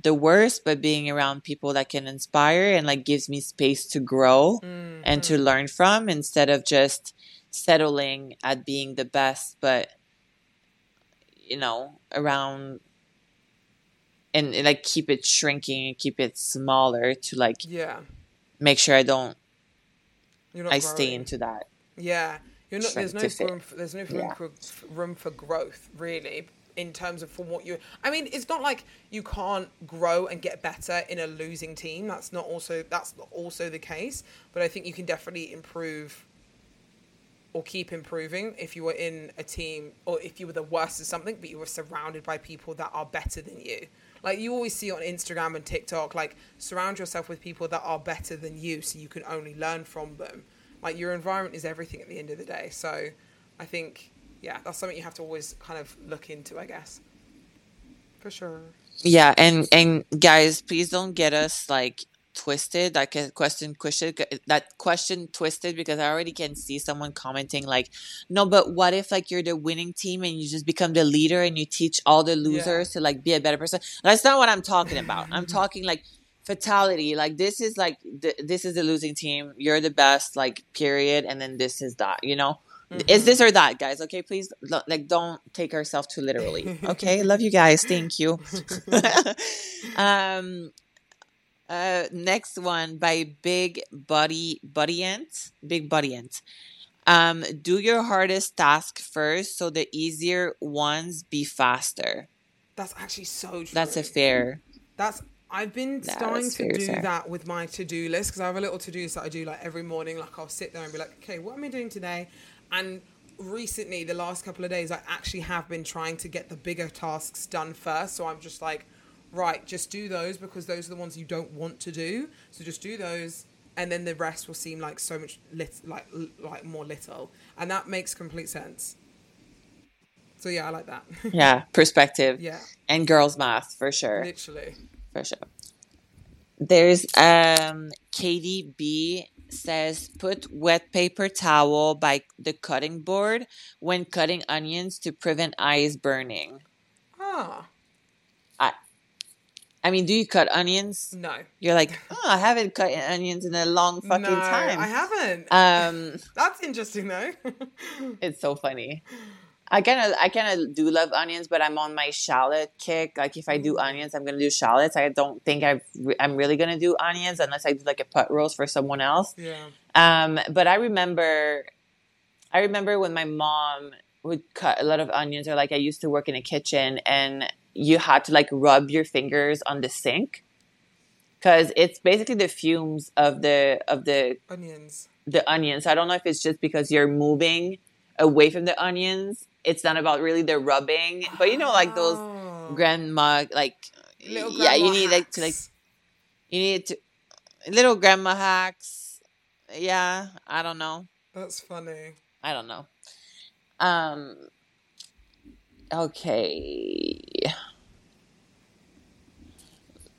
the worst, but being around people that can inspire and like gives me space to grow and to learn from, instead of just settling at being the best, but you know, around and like keep it shrinking and keep it smaller to like make sure I don't stay into that. Yeah, you're not. There's no room for growth, really, in terms of for what you. I mean, it's not like you can't grow and get better in a losing team. That's not also the case. But I think you can definitely improve. Or keep improving if you were in a team, or if you were the worst at something, but you were surrounded by people that are better than you. Like you always see on Instagram and TikTok, like surround yourself with people that are better than you, so you can only learn from them. Like your environment is everything at the end of the day. So I think, yeah, that's something you have to always kind of look into, I guess. For sure. Yeah. And guys, please don't get us like, twisted, that question twisted, because I already can see someone commenting like, no, but what if like you're the winning team and you just become the leader and you teach all the losers to like be a better person? That's not what I'm talking about. I'm talking like fatality, like this is the losing team, you're the best, like period, and then this is that, you know. It's this or that, guys. Okay, please, like, don't take ourselves too literally. Okay, love you guys, thank you. Next one by Big Buddy Ant. Do your hardest task first, so the easier ones be faster. That's actually so true. That's a fair. I've been starting to do that with my to-do list, because I have a little to-do list that I do like every morning. Like I'll sit there and be like, okay, what am I doing today? And recently, the last couple of days, I actually have been trying to get the bigger tasks done first. So I'm just like, right, just do those, because those are the ones you don't want to do. So just do those, and then the rest will seem like so much more little. And that makes complete sense. So yeah, I like that. Yeah, perspective. Yeah. And girls' math, for sure. Literally. For sure. There's Katie B says, put wet paper towel by the cutting board when cutting onions to prevent eyes burning. Ah. I mean, do you cut onions? No. You're like, oh, I haven't cut onions in a long fucking time. I haven't. That's interesting, though. It's so funny. I kind of do love onions, but I'm on my shallot kick. Like, if I do onions, I'm going to do shallots. I don't think I'm really going to do onions unless I do, like, a pot roast for someone else. Yeah. But I remember when my mom would cut a lot of onions, or, like, I used to work in a kitchen, and you had to, like, rub your fingers on the sink, because it's basically the fumes of the onions. The onions. I don't know if it's just because you're moving away from the onions. It's not about really the rubbing, but you know, like those grandma, like little grandma hacks. you need to little grandma hacks. Yeah, I don't know. That's funny. I don't know. Okay.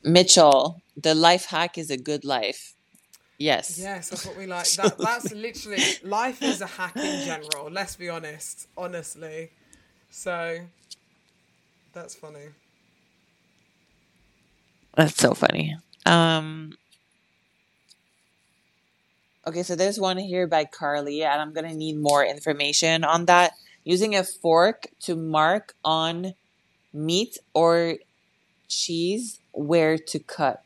Mitchell, the life hack is a good life. Yes. Yes, that's what we like. That's literally, life is a hack in general. Let's be honest, honestly. So, that's funny. That's so funny. Okay, so there's one here by Carly, and I'm going to need more information on that. Using a fork to mark on meat or cheese where to cut.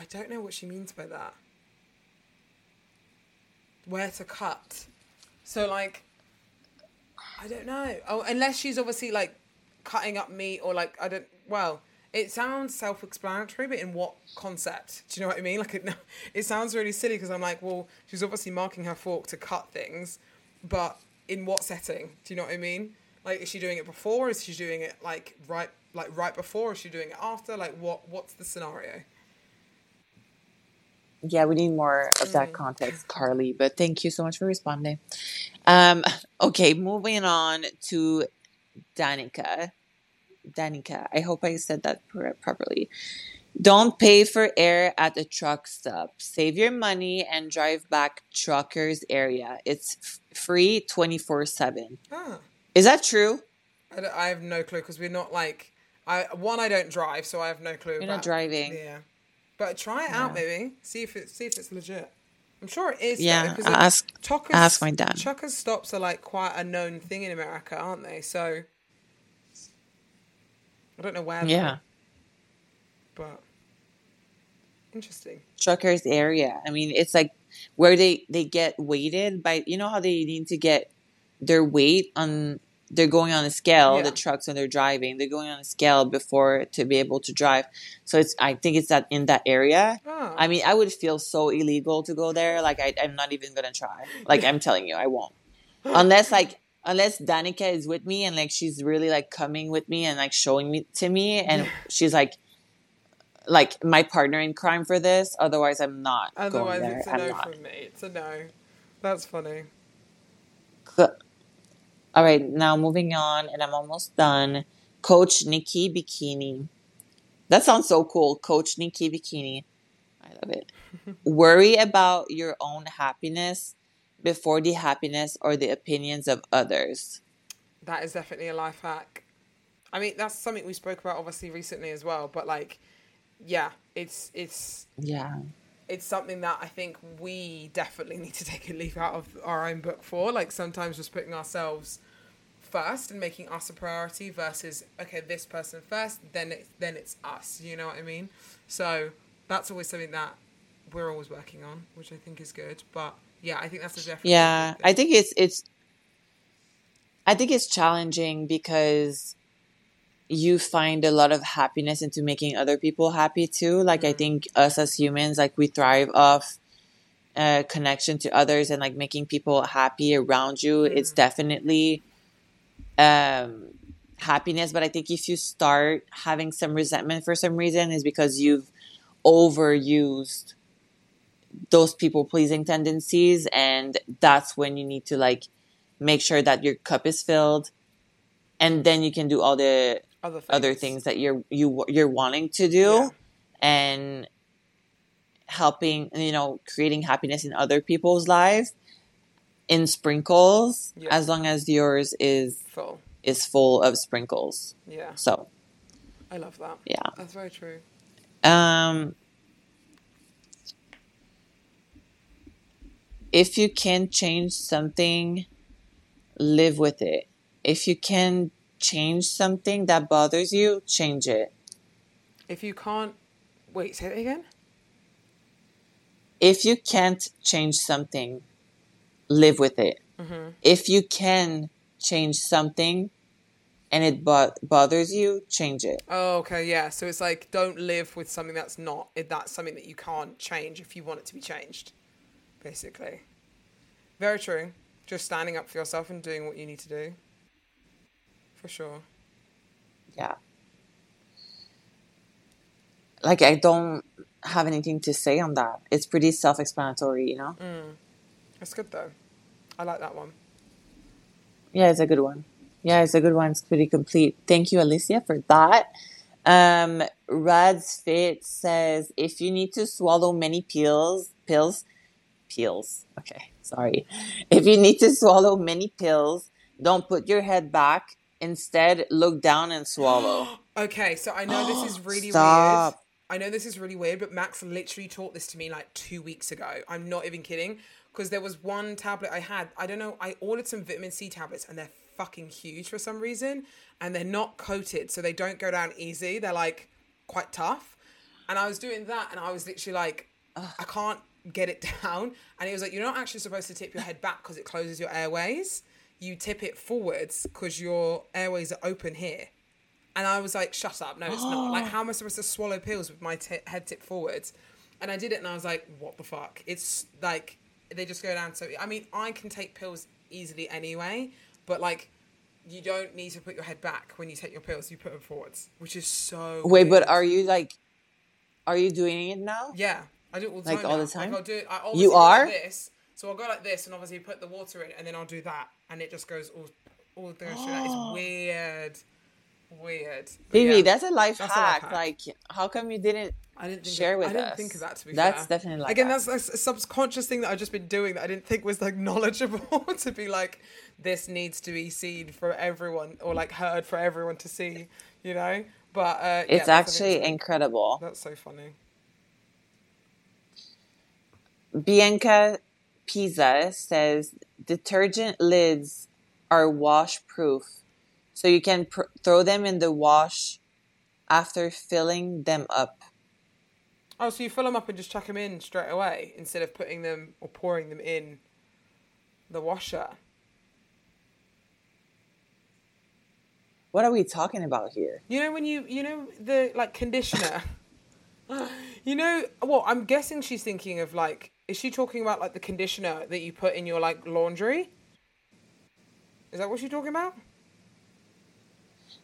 I don't know what she means by that. Where to cut. So, like, I don't know. Oh, unless she's obviously, like, cutting up meat or, like, I don't... Well, it sounds self-explanatory, but in what concept? Do you know what I mean? Like, it sounds really silly, because I'm like, well, she's obviously marking her fork to cut things, but in what setting? Do you know what I mean? Like, is she doing it before? Is she doing it like right before? Is she doing it after? Like, what's the scenario? Yeah, we need more of that context, Carly. But thank you so much for responding. Okay, moving on to Danica. Danica, I hope I said that properly. Don't pay for air at a truck stop. Save your money and drive back truckers area. It's free 24/7. Ah. Is that true? I have no clue, because we're not like... I don't drive, so I have no clue. You're not driving. Yeah. But try it out, maybe. See if it's legit. I'm sure it is. Yeah, though, ask my dad. Trucker stops are like quite a known thing in America, aren't they? So... I don't know where. Yeah. But interesting. Truckers area. I mean, it's like where they get weighted by, you know how they need to get their weight on, they're going on a scale, the trucks when they're driving, they're going on a scale before to be able to drive. So I think it's that in that area. Oh. I mean, I would feel so illegal to go there. Like I'm not even going to try. Like I'm telling you, I won't. Unless Danica is with me and like she's really like coming with me and like showing me to me, and she's like my partner in crime for this. Otherwise, I'm not. Otherwise, going there. It's a no from me. It's a no. That's funny. All right, now moving on, and I'm almost done. Coach Nikki Bikini. That sounds so cool, Coach Nikki Bikini. I love it. Worry about your own happiness before the happiness or the opinions of others. That is definitely a life hack. I mean, that's something we spoke about obviously recently as well, but like, yeah, it's something that I think we definitely need to take a leaf out of our own book for. Like sometimes just putting ourselves first and making us a priority versus, okay, this person first, then it's us, you know what I mean? So that's always something that we're always working on, which I think is good. But yeah, I think that's a definitely. Yeah, I think it's challenging because you find a lot of happiness into making other people happy too. Like, I think us as humans, like, we thrive off connection to others and like making people happy around you. It's definitely happiness. But I think if you start having some resentment for some reason, is because you've overused those people pleasing tendencies. And that's when you need to like make sure that your cup is filled, and then you can do all the other things that you're wanting to do. Yeah. And helping, you know, creating happiness in other people's lives in sprinkles, yeah, as long as yours is full of sprinkles. Yeah. So I love that. Yeah. That's very true. If you can change something, live with it. If you can change something that bothers you, change it. If you can't... Wait, say that again? If you can't change something, live with it. Mm-hmm. If you can change something and it bothers you, change it. Oh, okay, yeah. So it's like, don't live with something that's something that you can't change if you want it to be changed, basically. Very true. Just standing up for yourself and doing what you need to do. For sure. Yeah. Like, I don't have anything to say on that. It's pretty self-explanatory, you know? Mm. That's good, though. I like that one. Yeah, it's a good one. It's pretty complete. Thank you, Alicia, for that. Rad's Fit says, if you need to swallow many pills. Okay, sorry. If you need to swallow many pills, don't put your head back. Instead, look down and swallow. Okay, so I know this is really weird. But Max literally taught this to me like 2 weeks ago. I'm not even kidding. Because there was one tablet I had. I don't know. I ordered some vitamin C tablets and they're fucking huge for some reason. And they're not coated, so they don't go down easy. They're like quite tough. And I was doing that and I was literally like, I can't get it down. And he was like, you're not actually supposed to tip your head back because it closes your airways. You tip it forwards because your airways are open here. And I was like, shut up. No, it's not. Like, how am I supposed to swallow pills with my head tip forwards? And I did it and I was like, what the fuck? It's like, they just go down. So, I mean, I can take pills easily anyway, but like, you don't need to put your head back when you take your pills. You put them forwards, which is so weird. But are you doing it now? Yeah. I do it all the time. Like, all the time? Like, I'll do it. I always do this. So I'll go like this and obviously put the water in and then I'll do that. And it just goes all through. It's weird. Baby, yeah, that's a life hack. Like, how come you didn't share with us? I didn't think of that, to be fair. That's definitely like, again, that's a subconscious thing that I've just been doing that I didn't think was like knowledgeable to be like, this needs to be seen for everyone or like heard for everyone to see, you know? But it's actually incredible. That's so funny. Bianca Pisa says, detergent lids are wash proof, so you can throw them in the wash after filling them up. Oh, so you fill them up and just chuck them in straight away instead of putting them or pouring them in the washer. What are we talking about here? You know, when the like conditioner, you know, well, I'm guessing she's thinking of like, is she talking about, like, the conditioner that you put in your, like, laundry? Is that what she's talking about?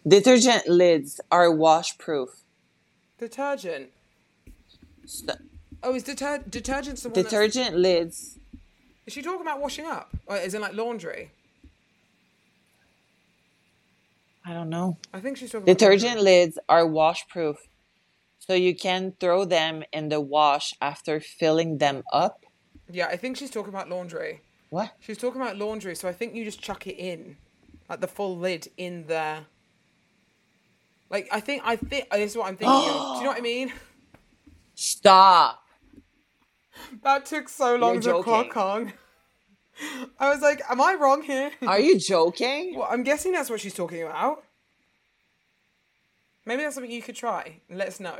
Detergent lids are wash-proof. Detergent? Oh, is detergent's the one Detergent lids. Is she talking about washing up? Or is it, like, laundry? I don't know. I think she's talking about... Detergent lids are wash-proof, so you can throw them in the wash after filling them up? Yeah, I think she's talking about laundry. What? She's talking about laundry, so I think you just chuck it in. Like, the full lid in there. Like, I think this is what I'm thinking of. Do you know what I mean? Stop. That took so long to clock on. I was like, am I wrong here? Are you joking? Well, I'm guessing that's what she's talking about. Maybe that's something you could try. Let us know.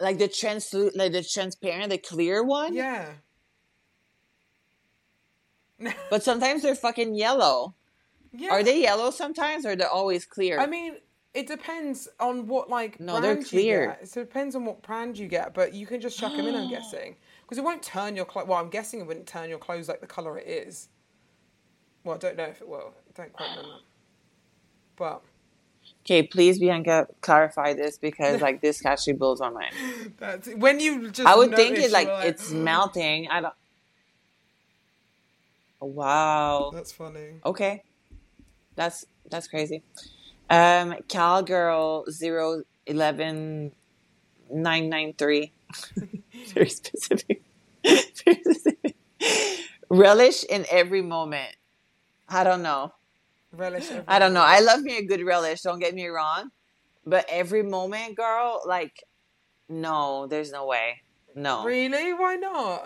Like the transparent, the clear one? Yeah. But sometimes they're fucking yellow. Yeah. Are they yellow sometimes, or they're always clear? I mean, it depends on what, like, no, brand they're clear. You get. It depends on what brand you get, but you can just chuck them in, I'm guessing. Because it won't turn your clothes... Well, I'm guessing it wouldn't turn your clothes like the colour it is. Well, I don't know if it will. I don't quite know that. But... Okay, please, Bianca, clarify this, because, like, this actually blows my mind. That's, when you just I would think it, like, it's melting. I don't... Wow. That's funny. Okay. That's crazy. Calgirl 011993. Very specific. Very specific. Relish in every moment. I don't know. Relish. I don't know. I love me a good relish. Don't get me wrong. But every moment, girl, like, no, there's no way. No. Really? Why not?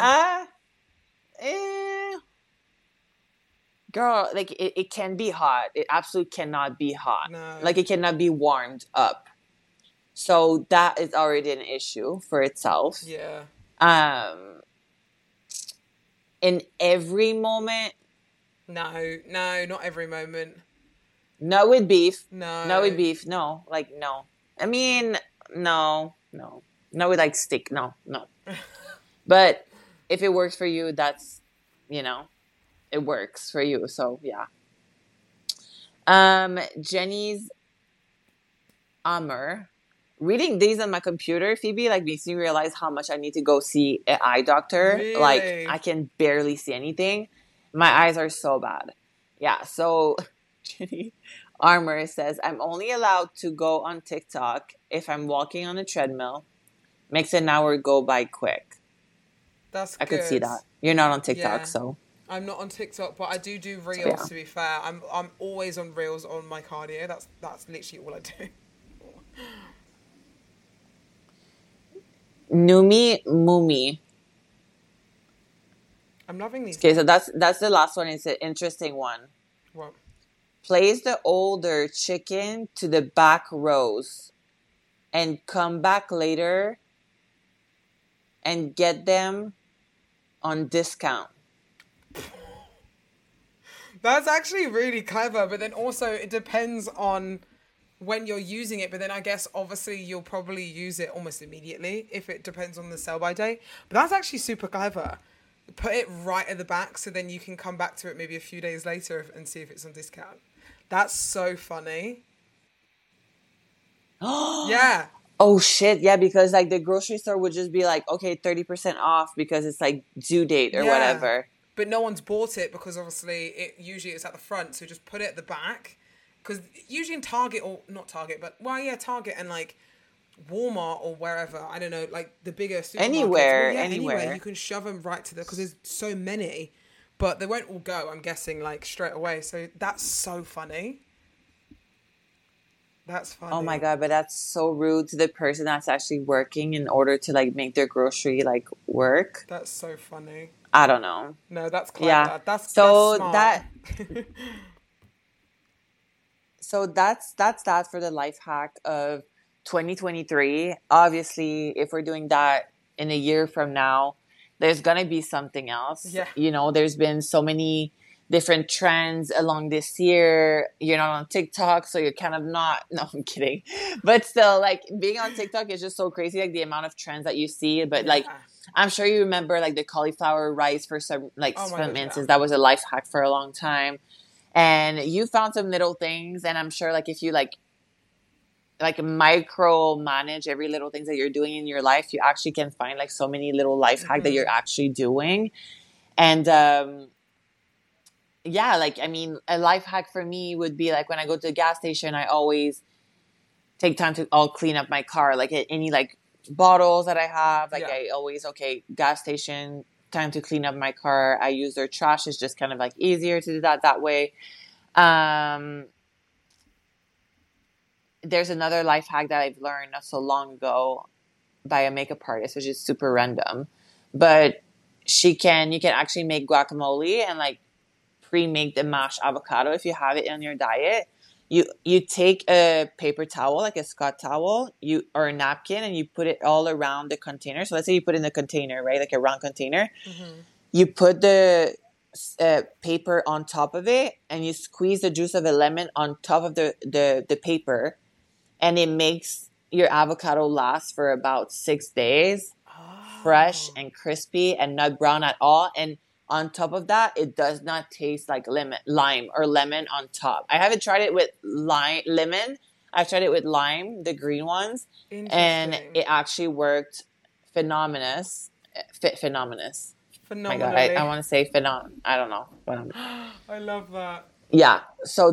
Girl, like, it can be hot. It absolutely cannot be hot. No. Like, it cannot be warmed up. So that is already an issue for itself. Yeah. In every moment. No, not every moment. Not with beef. No. Not with beef. No, like, no. I mean, no. Not with, like, steak. No. But if it works for you, that's, you know. It works for you, so yeah. Jenny's Amr. Reading these on my computer, Phoebe, like, makes me realize how much I need to go see an eye doctor. Really? Like, I can barely see anything. My eyes are so bad. Yeah, so Jenny Amr says, I'm only allowed to go on TikTok if I'm walking on a treadmill. Makes an hour go by quick. That's good. I could see that. You're not on TikTok, yeah. So... I'm not on TikTok, but I do reels, yeah. To be fair. I'm always on reels on my cardio. That's literally all I do. Numi Mumi. I'm loving these. Okay, so that's the last one. It's an interesting one. What? Place the older chicken to the back rows and come back later and get them on discount. That's actually really clever, but then also it depends on when you're using it. But then I guess obviously you'll probably use it almost immediately if it depends on the sell-by date. But that's actually super clever. Put it right at the back so then you can come back to it maybe a few days later and see if it's on discount. That's so funny. Yeah. Oh, shit. Yeah, because like the grocery store would just be like, okay, 30% off because it's like due date or whatever. But no one's bought it because obviously it usually is at the front. So just put it at the back. Because usually in Target or not Target, but Target and like Walmart or wherever. I don't know, like the bigger supermarkets. Anywhere. You can shove them right to the, because there's so many. But they won't all go, I'm guessing, like straight away. So that's so funny. That's funny. Oh my God, but that's so rude to the person that's actually working in order to like make their grocery like work. That's so funny. I don't know. No, that's clever. Yeah. That's smart. So that's that for the life hack of 2023. Obviously, if we're doing that in a year from now, there's gonna be something else. Yeah. You know, there's been so many different trends along this year. You're not on TikTok, so you're kind of not. No, I'm kidding. But still, like, being on TikTok is just so crazy, like the amount of trends that you see. But like, I'm sure you remember like the cauliflower rice for some, like, instance, that was a life hack for a long time. And you found some little things, and I'm sure like if you like micromanage every little things that you're doing in your life, you actually can find like so many little life hack that you're actually doing. And yeah, like, I mean, a life hack for me would be like when I go to the gas station, I always take time to clean up my car, like any like bottles that I have. Like, I always, gas station, time to clean up my car. I use their trash. It's just kind of like easier to do that way. There's another life hack that I've learned not so long ago by a makeup artist, which is super random. But you can actually make guacamole and like pre-make the mashed avocado if you have it on your diet. You take a paper towel, like a Scott towel, or a napkin, and you put it all around the container. So let's say you put in the container, right? Like a round container. Mm-hmm. You put the paper on top of it, and you squeeze the juice of a lemon on top of the paper, and it makes your avocado last for about 6 days, fresh and crispy and not brown at all. And on top of that, it does not taste like lime or lemon on top. I haven't tried it with lemon. I've tried it with lime, the green ones. And it actually worked phenomenous. Phenomenally. My God, I want to say I don't know. I love that. Yeah, so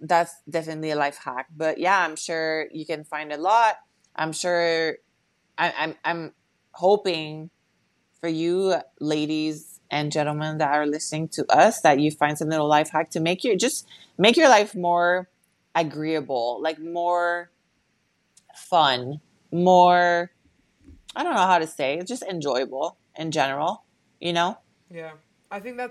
that's definitely a life hack. But yeah, I'm sure you can find a lot. I'm sure I'm hoping for you ladies and gentlemen that are listening to us, that you find some little life hack to make your life more agreeable, like more fun, more, I don't know how to say, just enjoyable in general, you know? Yeah. I think I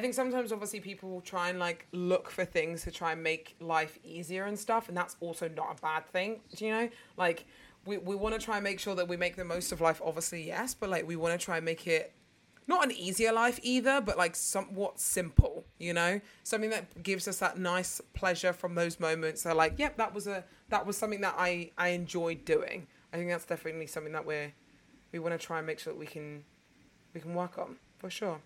think sometimes obviously people will try and like look for things to try and make life easier and stuff. And that's also not a bad thing. Do you know? Like, We want to try and make sure that we make the most of life, obviously, yes. But, like, we want to try and make it not an easier life either, but, like, somewhat simple, you know? Something that gives us that nice pleasure from those moments. So, like, yep, that was something that I enjoyed doing. I think that's definitely something that we want to try and make sure that we can work on, for sure.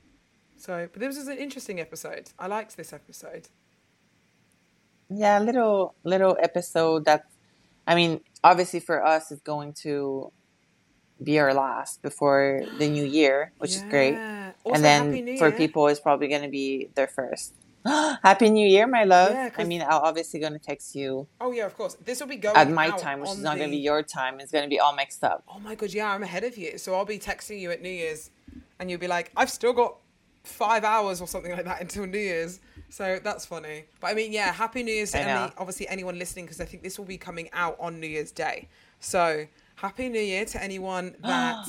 So, but this is an interesting episode. I liked this episode. Yeah, little episode that, I mean, obviously for us, it's going to be our last before the new year, which is great. Also, and then for people, it's probably going to be their first. Happy New Year, my love. Yeah, I mean, I'm obviously going to text you. Oh, yeah, of course. This will be going at my time, which is not going to be your time. It's going to be all mixed up. Oh, my God. Yeah, I'm ahead of you. So I'll be texting you at New Year's and you'll be like, I've still got 5 hours or something like that until New Year's. So that's funny. But I mean, yeah, Happy New Year's to obviously anyone listening, because I think this will be coming out on New Year's Day. So Happy New Year to anyone that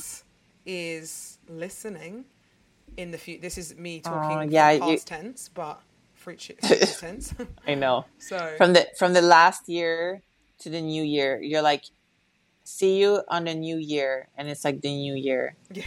is listening in the future. This is me talking past tense, but future tense. I know. So from the last year to the new year, you're like, see you on the new year. And it's like the new year. Yeah.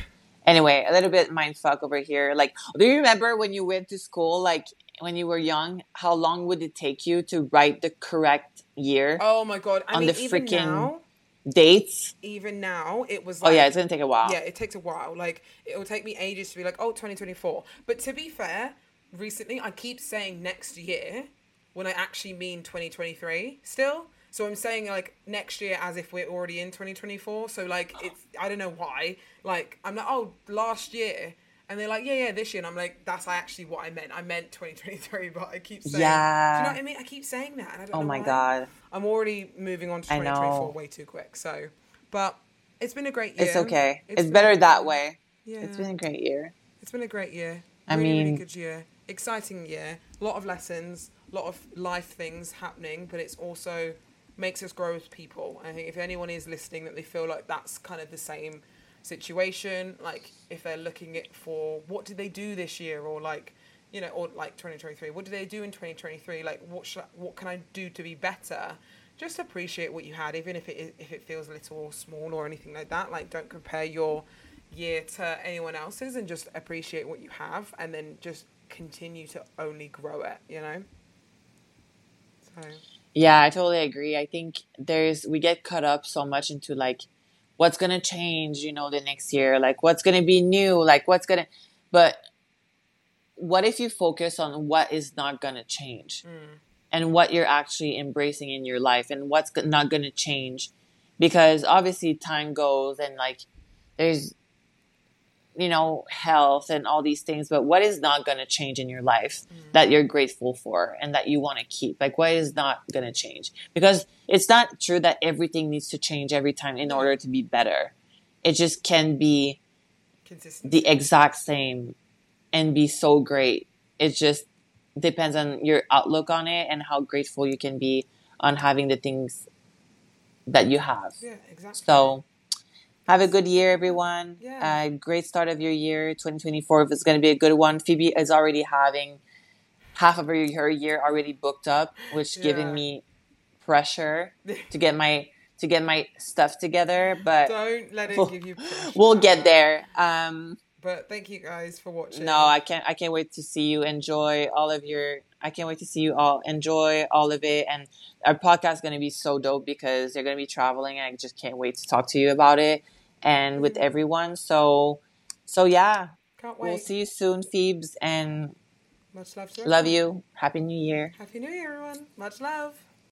Anyway, a little bit mind fuck over here. Like, do you remember when you went to school, like when you were young, how long would it take you to write the correct year? Oh my God. I mean, the freaking dates? Even now, it was like... Oh yeah, it's going to take a while. Yeah, it takes a while. Like, it will take me ages to be like, oh, 2024. But to be fair, recently, I keep saying next year when I actually mean 2023 still. So I'm saying like next year as if we're already in 2024. So like it's, I don't know why. Like I'm like, oh, last year. And they're like, yeah, this year. And I'm like, that's actually what I meant. I meant 2023, but I keep saying, do you know what I mean? I keep saying that. And I don't know why. God. I'm already moving on to 2024 way too quick. So, but it's been a great year. It's okay. It's better that way. Yeah. It's been a great year. It's been a great year. Really good year. Exciting year. A lot of lessons, a lot of life things happening, but it's also... makes us grow as people. I think if anyone is listening that they feel like that's kind of the same situation, like if they're looking at for what did they do this year, or like, you know, or like 2023, what did they do in 2023, like what can I do to be better? Just appreciate what you had, even if it feels little or small or anything like that. Like, don't compare your year to anyone else's, and just appreciate what you have, and then just continue to only grow it, you know? So yeah, I totally agree. I think we get caught up so much into like what's going to change, you know, the next year, like what's going to be new, like but what if you focus on what is not going to change and what you're actually embracing in your life and what's not going to change? Because obviously time goes and like there's, you know, health and all these things, but what is not going to change in your life that you're grateful for and that you want to keep? Like, what is not going to change? Because it's not true that everything needs to change every time in order to be better. It just can be consistent, the exact same and be so great. It just depends on your outlook on it and how grateful you can be on having the things that you have. Yeah, exactly. So Have a good year, everyone. Yeah. Great start of your year. 2024 is going to be a good one. Phoebe is already having half of her year already booked up, which giving me pressure to get my stuff together. But don't let it give you pressure. We'll get there. But thank you guys for watching. No, I can't wait to see you enjoy all of your. I can't wait to see you all enjoy all of it. And our podcast is going to be so dope because they're going to be traveling. And I just can't wait to talk to you about it and with everyone. So yeah, can't wait. We'll see you soon, Phoebes, and much love to everyone. Love you. Happy New Year. Happy New Year, everyone. Much love.